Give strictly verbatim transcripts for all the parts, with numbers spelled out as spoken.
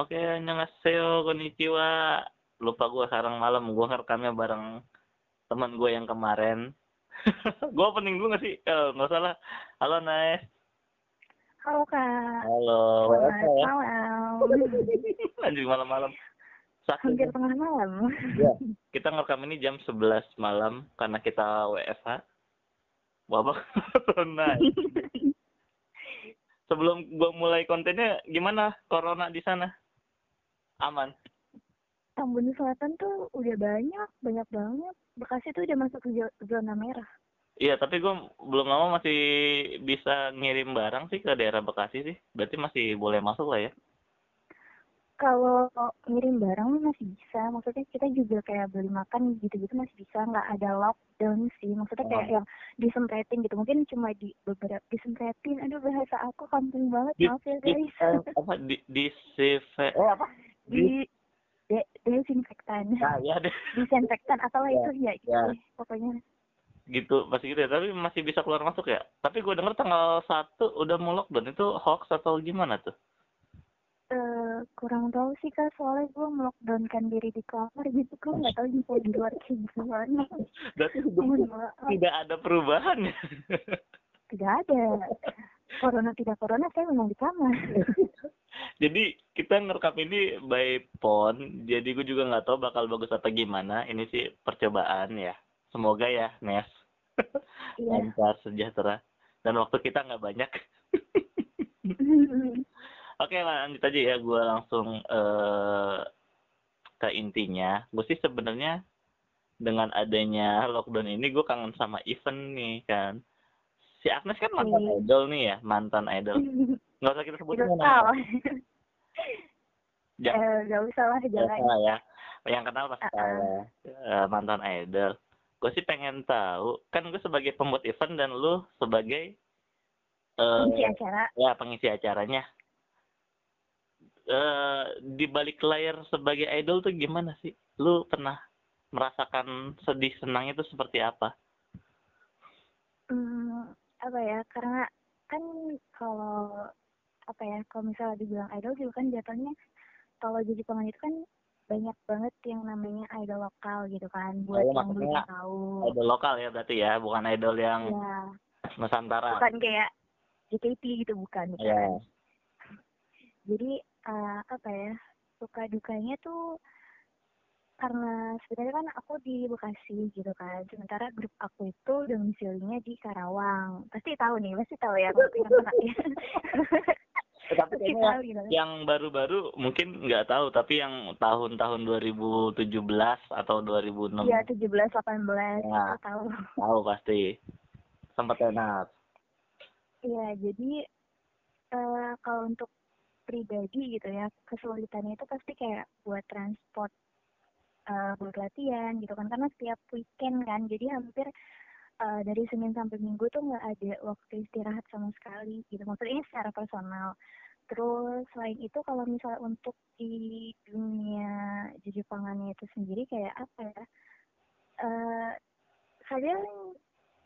Oke, annyeonghaseyo, konnichiwa. Lupa gue sekarang malam, gue ngerekamnya bareng teman gue yang kemarin. Gue opening dulu gak sih? Eh, gak salah. Halo, Nice. Halo, Kak. Halo. Malam. Lanjut malam-malam. Hampir tengah malam. Ya. Kita ngerekam ini jam sebelas malam karena kita W F H. Babak. Nice. Sebelum gue mulai kontennya, gimana corona di sana? Aman? Tambun Selatan tuh udah banyak, banyak banget. Bekasi tuh udah masuk ke zona merah. Iya, tapi gue belum lama masih bisa ngirim barang sih ke daerah Bekasi sih. Berarti masih boleh masuk lah ya? Kalau ngirim barang masih bisa. Maksudnya kita juga kayak beli makan gitu-gitu masih bisa. Nggak ada lockdown sih. Maksudnya kayak oh. yang disempretin gitu. Mungkin cuma di beberapa disempretin. Aduh, bahasa aku kampung banget. Di, maaf ya guys. Di, apa? Di, di C V. Eh apa? Di... di De, desinfektan, nah, ya, de. Desinfektan apalah ya, itu ya, ya. Gitu, pokoknya gitu pasti gitu ya, tapi masih bisa keluar masuk ya. Tapi gue denger tanggal satu udah mau lockdown, itu hoax atau gimana tuh? Uh, kurang tahu sih Kak, soalnya gue melockdownkan diri di kamar gitu, gue nggak tahu info di luar gimana. Berarti tidak ada perubahan. Tidak ada. Corona tidak corona, saya memang di kamar. Jadi kita ngerekam ini by phone, jadi gue juga nggak tahu bakal bagus atau gimana. Ini sih percobaan ya, semoga ya, Nes. Iya. Lancar, sejahtera, dan waktu kita nggak banyak. Oke, lanjut aja ya, gue langsung uh, ke intinya. Gue sih sebenarnya dengan adanya lockdown ini gue kangen sama event nih kan. Si Agnes kan mantan hmm. idol nih ya, mantan idol. Nggak usah kita sebutin. Jangan. Nggak usah lah, jangan ya. Yang kenal pasti uh -uh. uh, mantan idol. Gue sih pengen tahu, kan gue sebagai pembuat event dan lu sebagai uh, pengisi acara. Ya, pengisi acaranya. Uh, di balik layar sebagai idol tuh gimana sih? Lu pernah merasakan sedih senangnya itu seperti apa? Hmm. apa ya, karena kan kalau apa ya, kalau misalnya dibilang idol juga kan jatuhnya, kalau jadi pengen itu kan banyak banget yang namanya idol lokal gitu kan, buat oh, yang belum tahu. Idol lokal ya berarti ya, bukan idol yang ya. Nusantara. Bukan kayak J K T gitu, bukan. Gitu. Yeah. Jadi uh, apa ya, suka dukanya tuh karena sebenarnya kan aku di Bekasi gitu kan, sementara grup aku itu domisilinya di Karawang. Pasti tahu nih, pasti tahu ya. Tapi kayaknya gitu. Yang baru-baru mungkin nggak tahu, tapi yang tahun-tahun dua ribu tujuh belas atau dua ribu enam belas. Iya, tujuh belas, delapan belas ya, tahu. Tahu pasti. Sempat enak. Iya, jadi uh, kalau untuk pribadi gitu ya, kesulitannya itu pasti kayak buat transport. Uh, buat latihan gitu kan, karena setiap weekend kan, jadi hampir uh, dari Senin sampai Minggu tuh nggak ada waktu istirahat sama sekali gitu, maksudnya secara personal. Terus selain itu kalau misalnya untuk di dunia jejepangannya itu sendiri kayak apa ya, uh, kadang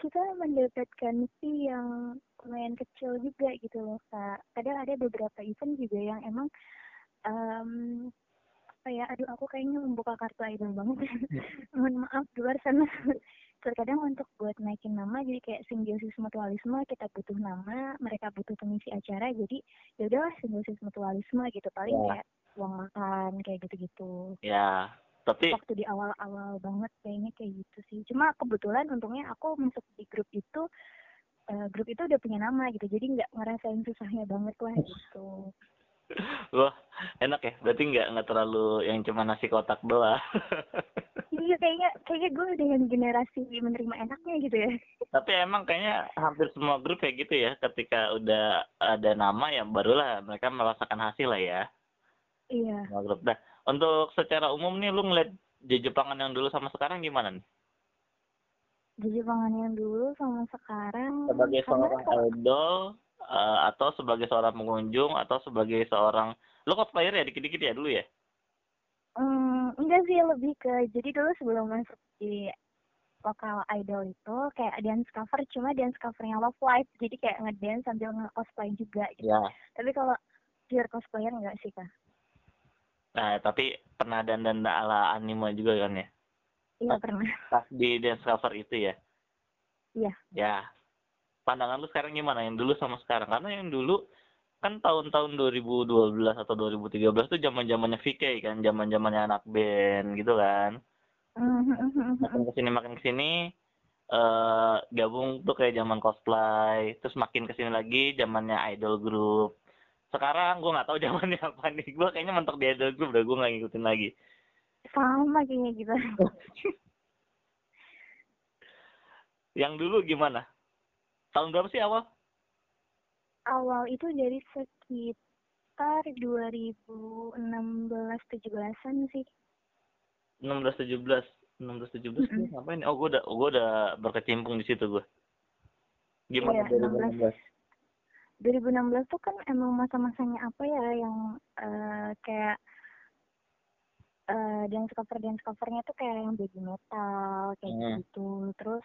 kita mendapatkan fee yang lumayan kecil juga gitu loh Kak. Kadang ada beberapa event juga yang emang um, ya, aduh aku kayaknya membuka kartu idol banget. Mohon maaf di luar sana. Terkadang untuk buat naikin nama, jadi kayak simbiosis mutualisme, kita butuh nama, mereka butuh pengisi acara, jadi ya udahlah simbiosis mutualisme gitu, paling ya. Kayak uang makan kayak gitu-gitu. Ya, tapi waktu di awal-awal banget kayaknya kayak gitu sih. Cuma kebetulan untungnya aku masuk di grup itu, uh, grup itu udah punya nama gitu, jadi nggak ngerasain susahnya banget lah gitu. Wah, enak ya. Berarti nggak nggak terlalu yang cuma nasi kotak doang. Iya, kayaknya kayaknya gue dengan generasi menerima enaknya gitu ya. Tapi emang kayaknya hampir semua grup ya gitu ya. Ketika udah ada nama ya barulah mereka merasakan hasil lah ya. Iya. Semua grup. Nah, untuk secara umum nih, lu ngeliat jejepangan yang dulu sama sekarang gimana nih? Jejepangan yang dulu sama sekarang. Sebagai seorang idol. Uh, atau sebagai seorang pengunjung, atau sebagai seorang lo cosplayer ya dikit-dikit ya dulu ya? Hmm, enggak sih, lebih ke jadi dulu sebelum masuk di lokal idol itu kayak dance cover, cuma dance covernya Love Live, jadi kayak ngedance sambil nge-cosplay juga gitu. Yeah. Tapi kalau pure cosplayer enggak sih Kak? Nah, tapi pernah dandan ala anime juga kan ya? Iya, pernah. Pas di dance cover itu ya? Iya. Ya. Pandangan lu sekarang gimana? Yang dulu sama sekarang? Karena yang dulu kan tahun-tahun dua ribu dua belas atau dua ribu tiga belas tuh zaman-zamannya V K kan, zaman-zamannya anak band gitu kan. Makin kesini makin kesini uh, gabung tuh kayak zaman cosplay, terus makin kesini lagi zamannya idol group. Sekarang gue nggak tahu zamannya apa nih, gue kayaknya mentok di idol group udah, gue nggak ngikutin lagi. Sama kayaknya gitu. Yang dulu gimana? Tahun berapa sih awal? Awal itu dari sekitar dua ribu enam belas tujuh belasan sih. enam belas tujuh belas, enam belas tujuh belas mm-hmm. Ngapain? Oh, gue udah, gue udah berkecimpung di situ gue. Gimana? Iya, dua ribu enam belas tuh kan emang masa-masanya apa ya yang uh, kayak uh, dance cover dance covernya tuh kayak yang baby metal kayak hmm. gitu, terus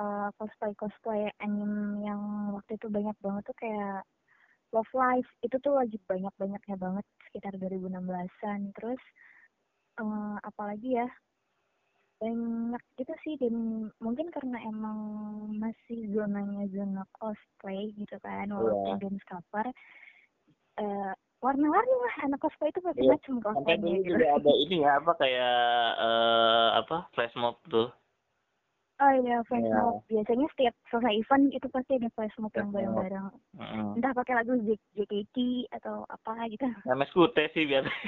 uh, cosplay cosplay anime yang waktu itu banyak banget tuh kayak Love Live itu tuh lagi banyak-banyaknya banget sekitar dua ribu enam belasan. Terus uh, apalagi ya banyak gitu sih, dan mungkin karena emang masih zonanya zona cosplay gitu kan, walaupun yeah. dance cover uh, warna-warni lah anak cosplay itu pasti yeah. macam cosplay gitu. Ada ini ya apa kayak uh, apa flash mob tuh. Oh iya, flash yeah. mob biasanya setiap selesai event itu pasti ada flash mob yang bareng-bareng mm. entah pakai lagu J K T atau apa gitu. M S Q T sih biasanya.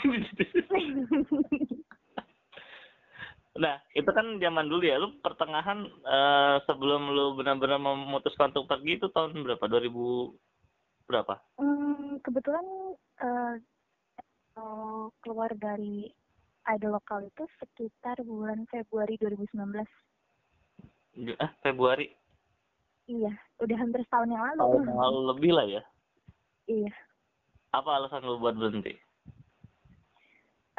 Nah, itu kan zaman dulu ya, lu pertengahan uh, sebelum lu benar-benar memutuskan untuk pergi itu tahun berapa? dua ribu berapa? Hmm, kebetulan uh, uh, keluar dari idol lokal itu sekitar bulan Februari dua ribu sembilan belas. Ah, Februari? Iya, udah hampir setahun yang lalu. Tahun yang lalu lebih lah ya? Iya. Apa alasan lu buat berhenti?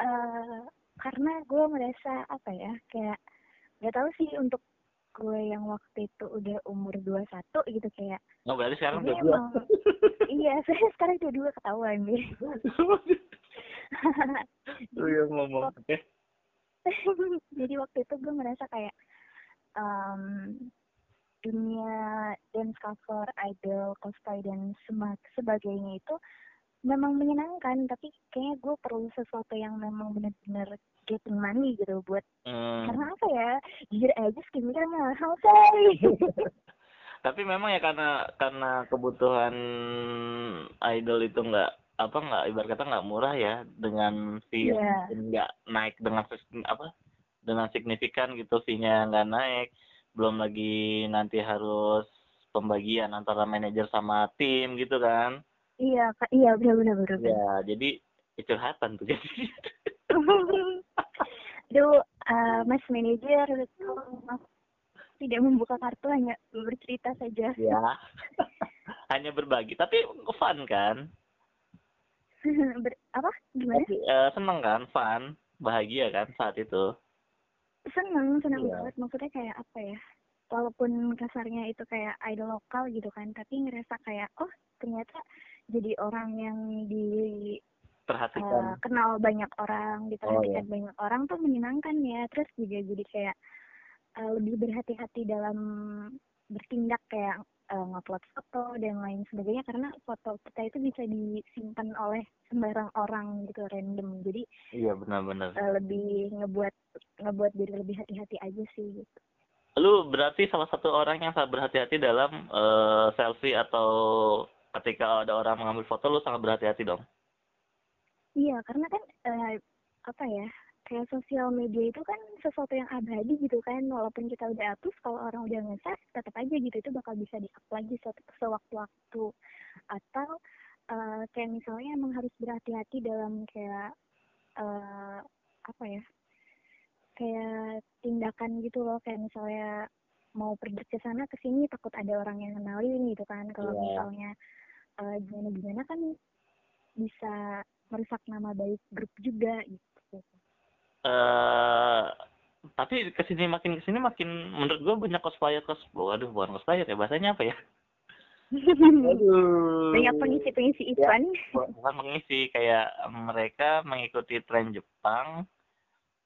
Eh... Uh, karena gue merasa apa ya, kayak nggak tahu sih, untuk gue yang waktu itu udah umur dua puluh satu gitu kayak. Oh, berarti sekarang udah dua. Iya, saya sekarang udah dua ketahuan deh. Lu yang ngomong. Jadi waktu itu gue merasa kayak um, dunia dance cover, idol, cosplay dan sebagainya itu memang menyenangkan, tapi kayaknya gue perlu sesuatu yang memang benar-benar getting money gitu buat hmm. karena apa ya, jujur aja skinnya mahal sih. Tapi memang ya karena karena kebutuhan idol itu nggak apa nggak ibarat kata nggak murah ya, dengan fee yeah. nggak naik dengan apa dengan signifikan gitu, fee-nya nggak naik, belum lagi nanti harus pembagian antara manajer sama tim gitu kan. Iya, Kak. Iya, benar-benar. Iya, jadi curhatan tuh jadi. Duh, uh, Mas Manajer tidak membuka kartu, hanya bercerita saja. Iya. Hanya berbagi, tapi fun kan? Ber, apa? Gimana? Tapi, uh, seneng kan? Fun, bahagia kan saat itu? Seneng, seneng iya. banget. Maksudnya kayak apa ya? Walaupun kasarnya itu kayak idol lokal gitu kan, tapi ngerasa kayak, oh ternyata jadi orang yang diperhatikan, uh, kenal banyak orang, diperhatikan oh, iya. banyak orang tuh menyenangkan ya. Terus juga jadi kayak uh, lebih berhati-hati dalam bertindak kayak uh, ngupload foto dan lain sebagainya, karena foto kita itu bisa disimpan oleh sembarang orang gitu, random. Jadi iya, benar-benar uh, lebih ngebuat ngebuat diri lebih hati-hati aja sih gitu. Lu berarti salah satu orang yang sangat berhati-hati dalam uh, selfie atau ketika ada orang mengambil foto, lu sangat berhati-hati dong? Iya, karena kan uh, apa ya, kayak sosial media itu kan sesuatu yang abadi gitu kan, walaupun kita udah hapus, kalau orang udah nge-save tetap aja gitu, itu bakal bisa di-up lagi sewaktu-waktu. Atau uh, kayak misalnya emang harus berhati-hati dalam kayak uh, apa ya, kayak tindakan gitu loh, kayak misalnya mau pergi ke sana ke sini takut ada orang yang kenalin gitu kan. Kalau yeah. misalnya uh, gimana-gimana kan bisa merusak nama baik grup juga gitu. Uh, tapi kesini makin kesini makin menurut gue banyak cosplayer cosplayer, aduh bukan cosplayer ya, bahasanya apa ya? Banyak pengisi-pengisi event. Ya, bukan mengisi, kayak mereka mengikuti tren Jepang,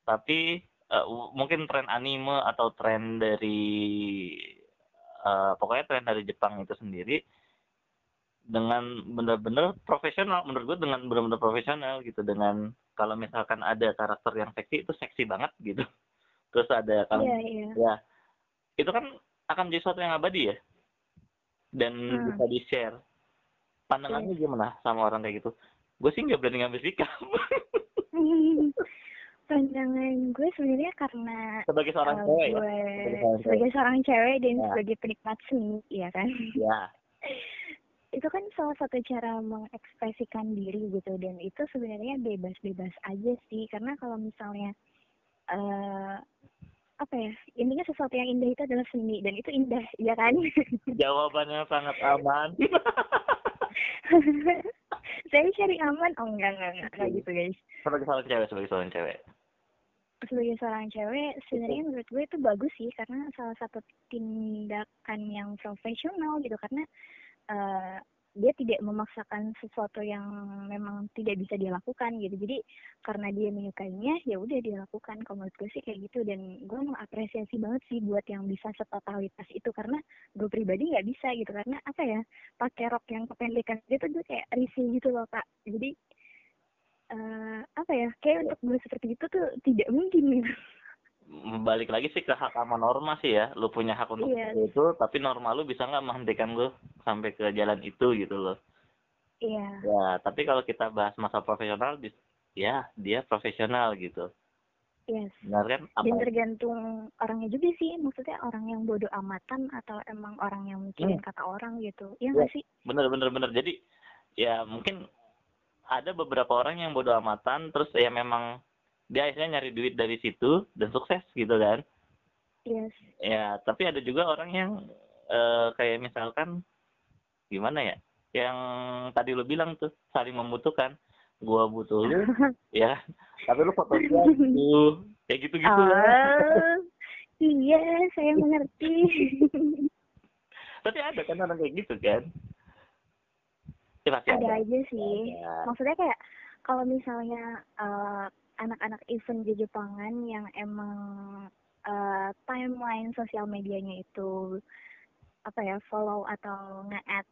tapi uh, mungkin tren anime atau tren dari uh, pokoknya tren dari Jepang itu sendiri, dengan benar-benar profesional, menurut gue dengan benar-benar profesional gitu. Dengan kalau misalkan ada karakter yang seksi, itu seksi banget gitu. Terus ada kalau yeah, yeah. ya itu kan akan menjadi sesuatu yang abadi ya, dan hmm. bisa di share pandangannya yeah. gimana sama orang kayak gitu. Gue sih nggak berani ngambil sikap. Pandangan gue sebenarnya karena sebagai seorang uh, cewek, gue, ya? sebagai seorang cewek dan yeah. sebagai penikmat seni, ya kan? Ya. Yeah. Itu kan salah satu cara mengekspresikan diri gitu, dan itu sebenarnya bebas-bebas aja sih, karena kalau misalnya uh, apa ya, intinya sesuatu yang indah itu adalah seni, dan itu indah, ya kan? Jawabannya sangat aman. Saya cari aman, oh enggak, enggak, enggak, enggak gitu guys. Sebagai seorang cewek, sebagai seorang cewek. Sebagai seorang cewek, sebenarnya menurut gue itu bagus sih, karena salah satu tindakan yang profesional gitu, karena Uh, dia tidak memaksakan sesuatu yang memang tidak bisa dia lakukan gitu. Jadi karena dia menyukainya, ya udah dia lakukan. Kalau menurut gue sih kayak gitu, dan gue mengapresiasi banget sih buat yang bisa setotalitas itu, karena gue pribadi nggak bisa gitu. Karena apa ya, pakai rok yang kependekan itu gue kayak risih gitu loh kak. Jadi uh, apa ya, kayak untuk gue seperti itu tuh tidak mungkin gitu. Balik lagi sih ke hak sama norma sih ya. Lu punya hak untuk yeah. itu, tapi norma lu bisa nggak menghentikan lu sampai ke jalan itu gitu loh. Iya. Yeah. Ya, tapi kalau kita bahas masalah profesional, ya dia profesional gitu. Yes. Benar kan? Apa? Dan tergantung orangnya juga sih. Maksudnya orang yang bodoh amatan atau emang orang yang mikirin hmm. kata orang gitu. Iya nggak yeah. sih? Bener, bener, bener. Jadi ya mungkin ada beberapa orang yang bodoh amatan, terus ya memang dia akhirnya nyari duit dari situ dan sukses gitu kan. Yes. Ya, tapi ada juga orang yang uh, kayak misalkan gimana ya, yang tadi lo bilang tuh saling membutuhkan. Gua butuh lu, ya. Tapi lu foto dia gitu, kayak gitu-gitu. Oh, kan. Iya, saya mengerti. Tapi ada kan orang kayak gitu kan? Ya, pasti ada, ada aja sih. Ada. Maksudnya kayak kalau misalnya Uh, anak-anak event di Jepangan yang emang uh, timeline sosial medianya itu apa ya, follow atau nge-add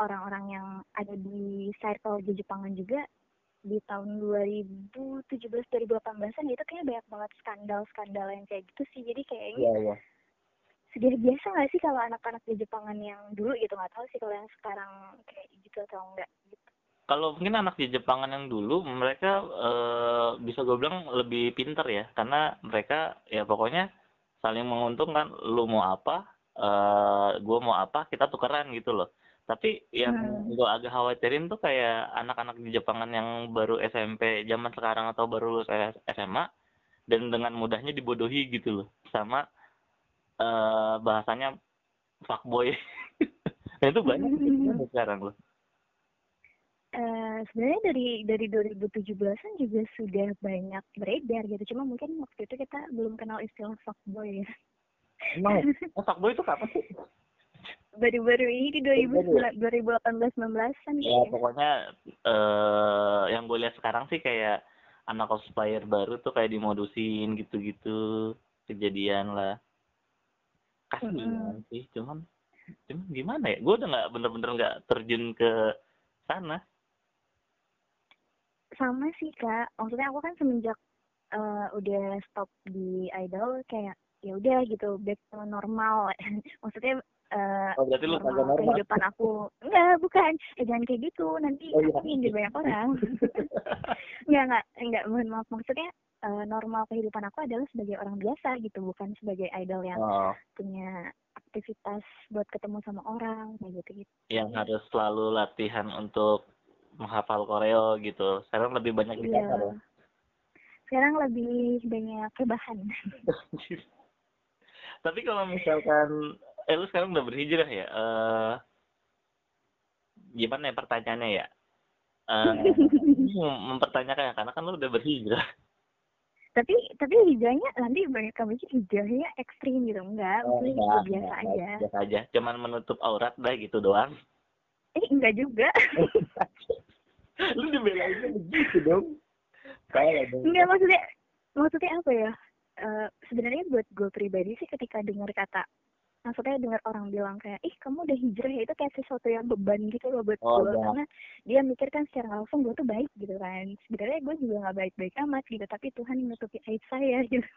orang-orang yang ada di circle di Jepangan juga di tahun dua ribu tujuh belas dua ribu delapan belas-an itu kayaknya banyak banget skandal-skandal yang kayak gitu sih. Jadi kayaknya yeah, yeah. sudah biasa nggak sih kalau anak-anak di Jepangan yang dulu gitu, nggak tahu sih kalau yang sekarang kayak gitu atau enggak gitu. Kalau mungkin anak di Jepangan yang dulu, mereka e, bisa gue bilang lebih pinter ya. Karena mereka ya pokoknya saling menguntungkan. Lu mau apa, e, gue mau apa, kita tukeran gitu loh. Tapi yang hmm. gue agak khawatirin tuh kayak anak-anak di Jepangan yang baru S M P zaman sekarang atau baru lulus S M A. Dan dengan mudahnya dibodohi gitu loh. Sama e, bahasanya fuckboy. Nah itu banyak hmm. sekarang loh. Uh, sebenarnya dari dari dua ribu tujuh belas-an juga sudah banyak beredar gitu. Cuma mungkin waktu itu kita belum kenal istilah fuckboy ya. Nah, oh, fuckboy itu apa sih? Baru-baru ini di dua ribu delapan belas sembilan belas-an ya. Ya pokoknya uh, yang gue lihat sekarang sih kayak anak cosplayer baru tuh kayak dimodusin gitu-gitu, kejadian lah. Kasihan mm-hmm. sih, cuman cuman gimana ya? Gue udah nggak bener-bener nggak terjun ke sana. Sama sih kak, maksudnya aku kan semenjak uh, udah stop di idol kayak ya udah gitu back to normal. Maksudnya uh, oh, berarti normal, normal kehidupan aku. Enggak, bukan, eh, jangan kayak gitu nanti oh, aku nyindir iya. banyak orang. Enggak, enggak, enggak, mohon maaf, maksudnya uh, normal kehidupan aku adalah sebagai orang biasa gitu, bukan sebagai idol yang oh. punya aktivitas buat ketemu sama orang kayak gitu gitu. Yang harus selalu latihan untuk menghafal koreo gitu. Sekarang lebih banyak di iya. kasar. Sekarang lebih banyak kebahan. Tapi kalau misalkan eh lu sekarang udah berhijrah ya? Uh, gimana ya pertanyaannya ya? Uh, mempertanyakan karena kan lu udah berhijrah. tapi tapi hijaunya nanti banyak kamu sih hijaunya ekstrim gitu enggak, oh, maksudnya enggak, biasa enggak, aja biasa aja cuman menutup aurat dah gitu doang. Eh enggak juga. Lu dibelainnya begitu dong. Kayak enggak, maksudnya maksudnya apa ya, uh, sebenarnya buat gue pribadi sih ketika dengar kata, maksudnya dengar orang bilang kayak, ih kamu udah hijrah ya, itu kayak sesuatu yang beban gitu loh buat oh, gue ya. Karena dia mikirkan secara langsung gue tuh baik gitu kan, sebenarnya gue juga nggak baik-baik amat gitu, tapi Tuhan menutupi aib saya gitu.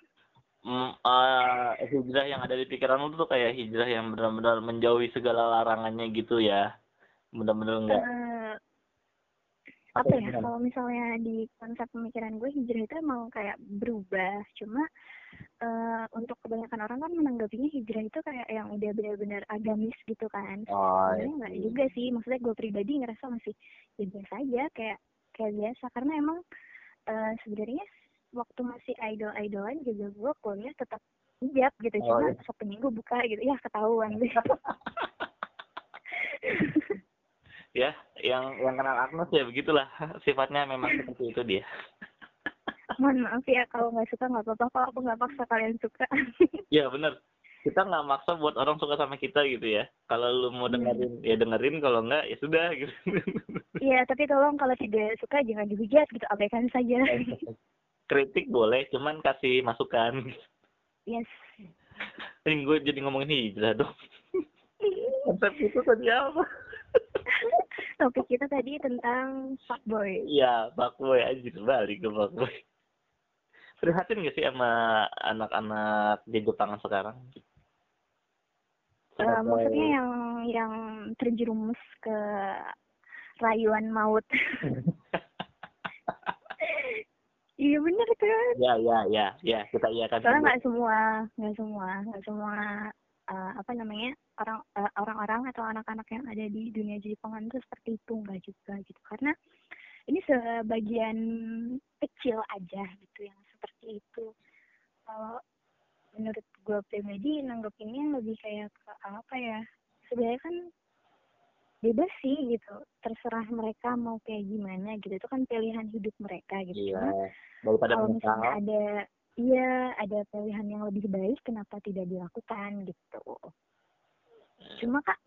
Mm, uh, hijrah yang ada di pikiran lu tuh kayak hijrah yang benar-benar menjauhi segala larangannya gitu ya, benar-benar enggak uh, apa ya, ya kalau misalnya di konsep pemikiran gue hijrah itu emang kayak berubah, cuma Uh, untuk kebanyakan orang kan menanggapinya hijrah itu kayak yang udah benar-benar agamis gitu kan. Oh, sebenarnya nggak juga sih, maksudnya gue pribadi ngerasa masih ya biasa aja, kayak kayak biasa, karena emang uh, sebenarnya waktu masih idol-idolan juga gue kuliah tetap hijab gitu, oh, cuma iya. Sabtu minggu buka gitu, ya ketahuan gitu. Ya, yang yang kenal Agnes ya begitulah sifatnya, memang seperti itu dia. Mohon maaf ya kalau nggak suka, nggak apa-apa kok, aku nggak paksa kalian suka. Iya benar, kita nggak maksa buat orang suka sama kita gitu ya. Kalau lu mau dengerin hmm. ya dengerin, kalau nggak ya sudah gitu. Iya, tapi tolong kalau tidak suka jangan dihujat gitu, abaikan saja. Kritik boleh, cuman kasih masukan. Yes. Ini gue jadi ngomongin hijrah dong. Konsep itu tadi apa? Topik kita tadi tentang fuckboy. Iya, fuckboy, anjir balik ke fuckboy. Prihatin gak sih sama anak-anak di Jepang sekarang? Uh, maksudnya yang yang terjerumus ke rayuan maut. Iya benar kan? Ya ya ya ya kita iya kan. Soalnya nggak semua nggak semua nggak semua uh, apa namanya orang uh, orang-orang atau anak-anak yang ada di dunia Jepangan itu seperti itu, nggak juga gitu, karena ini sebagian kecil aja gitu yang seperti itu. Kalau menurut gue pribadi nanggepinnya lebih kayak ke apa ya, sebenarnya kan bebas sih gitu, terserah mereka mau kayak gimana gitu, itu kan pilihan hidup mereka gitu. Iya, kalau misalnya ada iya ada pilihan yang lebih baik, kenapa tidak dilakukan gitu. Cuma Kak,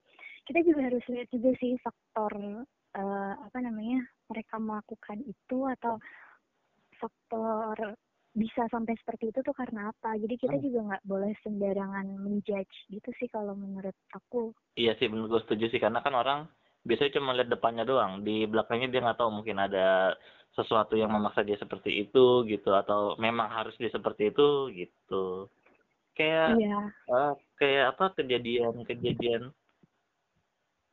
kita juga harus lihat juga sih faktor uh, apa namanya mereka melakukan itu, atau faktor bisa sampai seperti itu tuh karena apa. Jadi kita hmm. juga nggak boleh sembarangan menjudge gitu sih kalau menurut aku. Iya sih, benar, gue setuju sih, karena kan orang biasanya cuma lihat depannya doang, di belakangnya dia nggak tahu, mungkin ada sesuatu yang memaksa dia seperti itu gitu, atau memang harus dia seperti itu gitu. Kayak iya. uh, kayak apa kejadian-kejadian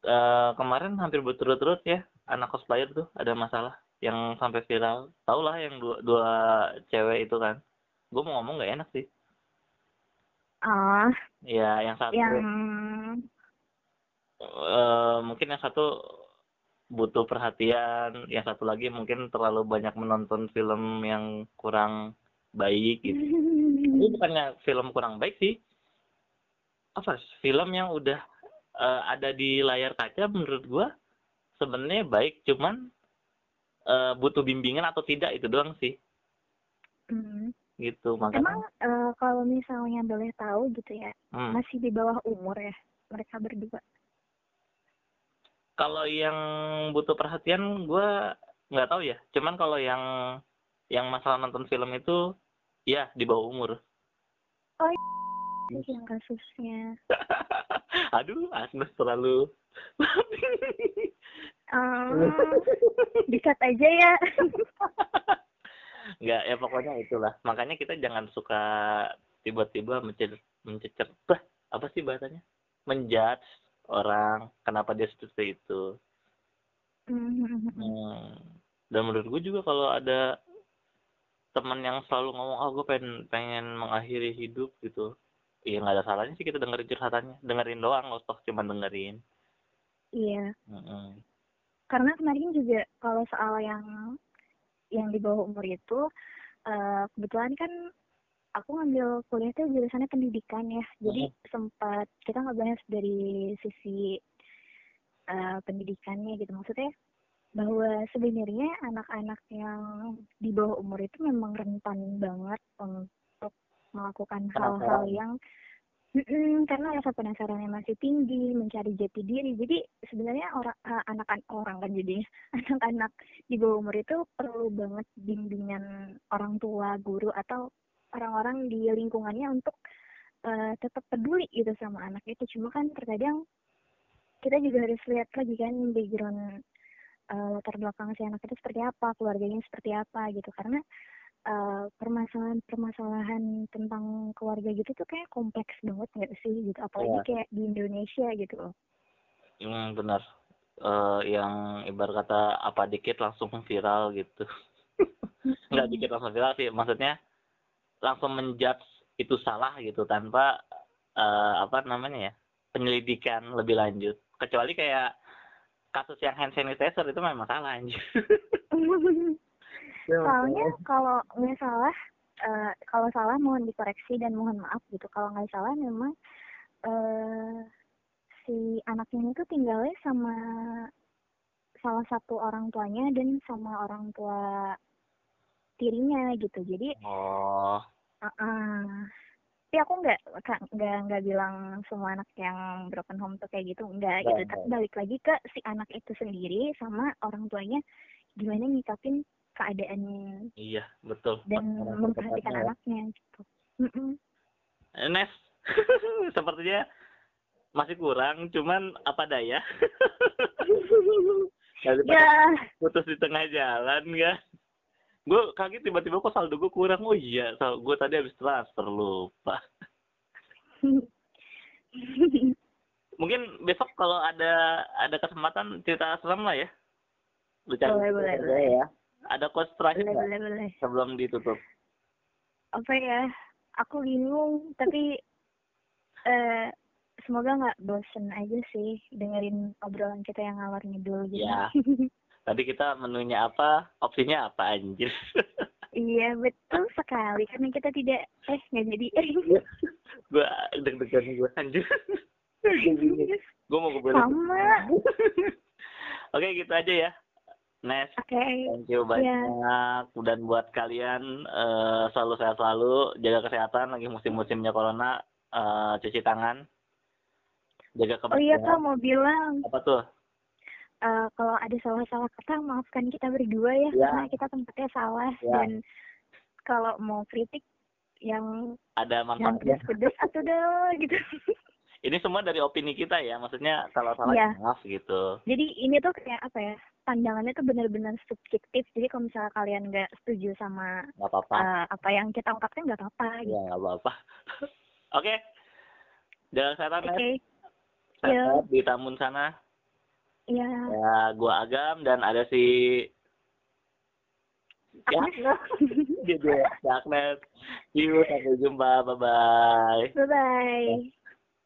uh, kemarin hampir berturut-turut ya, anak cosplayer tuh ada masalah yang sampai viral. Tau lah yang dua, dua cewek itu kan. Gue mau ngomong nggak enak sih. Ah. Uh, ya yang satu. Yang... Uh, mungkin yang satu butuh perhatian, yang satu lagi mungkin terlalu banyak menonton film yang kurang baik gitu. Ini bukannya film kurang baik sih, apa film yang udah uh, ada di layar kaca menurut gua sebenarnya baik, cuman uh, butuh bimbingan atau tidak itu doang sih. Hmm. Gitu makanya. Emang uh, kalau misalnya boleh tahu gitu ya, hmm. masih di bawah umur ya mereka berdua? Kalau yang butuh perhatian gua nggak tahu ya, cuman kalau yang yang masalah nonton film itu ya di bawah umur. Oh iya, yang kasusnya. Aduh, Agnes terlalu. um, Dikat aja ya. Enggak, ya pokoknya itulah. Makanya kita jangan suka tiba-tiba mencecer, mencecer. Bah, apa sih bahasanya? Menjudge orang kenapa dia seperti itu. Hmm. Dan menurut gue juga kalau ada teman yang selalu ngomong, oh gue pengen, pengen mengakhiri hidup gitu, iya nggak ada salahnya sih kita dengerin curhatannya, dengerin doang, nggak usah cuma dengerin. Iya. Mm-hmm. Karena kemarin juga kalau soal yang yang di bawah umur itu, uh, kebetulan kan aku ngambil kuliah tuh jurusannya pendidikan ya, jadi mm-hmm. sempat kita ngebahas dari sisi uh, pendidikannya gitu, maksudnya bahwa sebenarnya anak-anak yang di bawah umur itu memang rentan banget untuk melakukan hal-hal yang mm-mm, karena rasa penasarannya masih tinggi, mencari jati diri. Jadi sebenarnya orang anak-anak orang kan jadinya anak-anak di bawah umur itu perlu banget bimbingan orang tua, guru atau orang-orang di lingkungannya untuk uh, tetap peduli gitu sama anak itu. Cuma kan terkadang kita juga harus lihat lagi kan background Uh, latar belakang si anak itu seperti apa, keluarganya seperti apa gitu, karena uh, permasalahan-permasalahan tentang keluarga gitu tuh kayak kompleks banget nggak sih gitu, apalagi ya. Kayak di Indonesia gitu loh. Hmm, benar, uh, yang ibarat kata apa dikit langsung viral gitu, nggak dikit langsung viral sih, maksudnya langsung menjudge itu salah gitu tanpa uh, apa namanya ya penyelidikan lebih lanjut, kecuali kayak kasus yang hand sanitizer itu memang salah anjir. Soalnya kalau nggak salah, uh, kalau salah mohon dikoreksi dan mohon maaf gitu. Kalau nggak salah memang uh, si anaknya itu tinggalnya sama salah satu orang tuanya dan sama orang tua tirinya gitu. Jadi, oh. Uh-uh. Tapi aku nggak nggak nggak bilang semua anak yang broken home tuh kayak gitu, nggak gitu. Tapi balik lagi ke si anak itu sendiri sama orang tuanya gimana nyikapin keadaannya. Iya betul. Dan orang memperhatikan anaknya gitu. Mm-mm. Nes, sepertinya masih kurang, cuman apa daya. Ya. Putus di tengah jalan kan. Gue kaget tiba-tiba kok saldo gue kurang. Oh iya, saldo gue tadi habis transfer, lupa. Mungkin besok kalau ada ada kesempatan cerita asram lah ya. Bicara boleh, boleh, boleh ya. Ada quotes terakhir sebelum ditutup. Apa ya? Aku bingung, tapi uh, semoga nggak bosen aja sih dengerin obrolan kita yang ngalor ngidul gitu. Ya. Tadi kita menunya apa, opsinya apa anjir. Iya betul sekali, karena kita tidak, eh nggak jadi. Gue deg-degan gue anjir. Gue mau kebalik. Sama. Oke gitu aja ya, Nes. Oke. Okay. Thank you banyak. Yeah. Dan buat kalian uh, selalu sehat selalu, jaga kesehatan lagi musim-musimnya corona, uh, cuci tangan, jaga kebersihan. Oh iya kak mau bilang. Apa tuh? Uh, kalau ada salah-salah kata, maafkan kita berdua ya, ya. Karena kita tempatnya salah ya. Dan kalau mau kritik yang ada manfaatnya, yang pedes-pedes atau dong gitu. Ini semua dari opini kita ya, maksudnya kalau salah ya. Maaf gitu. Jadi ini tuh kayak apa ya, pandangannya tuh benar-benar subjektif. Jadi kalau misalnya kalian nggak setuju sama gak apa-apa. Uh, apa yang kita ungkapkan nggak apa-apa. Gitu. Ya nggak apa-apa. Oke, jalan sehat okay. Ya. Di Tamun sana. Iya. Ya, gua Agam dan ada si Agnes. Jadi Agnes. See you, sampai jumpa. Bye bye. Bye bye.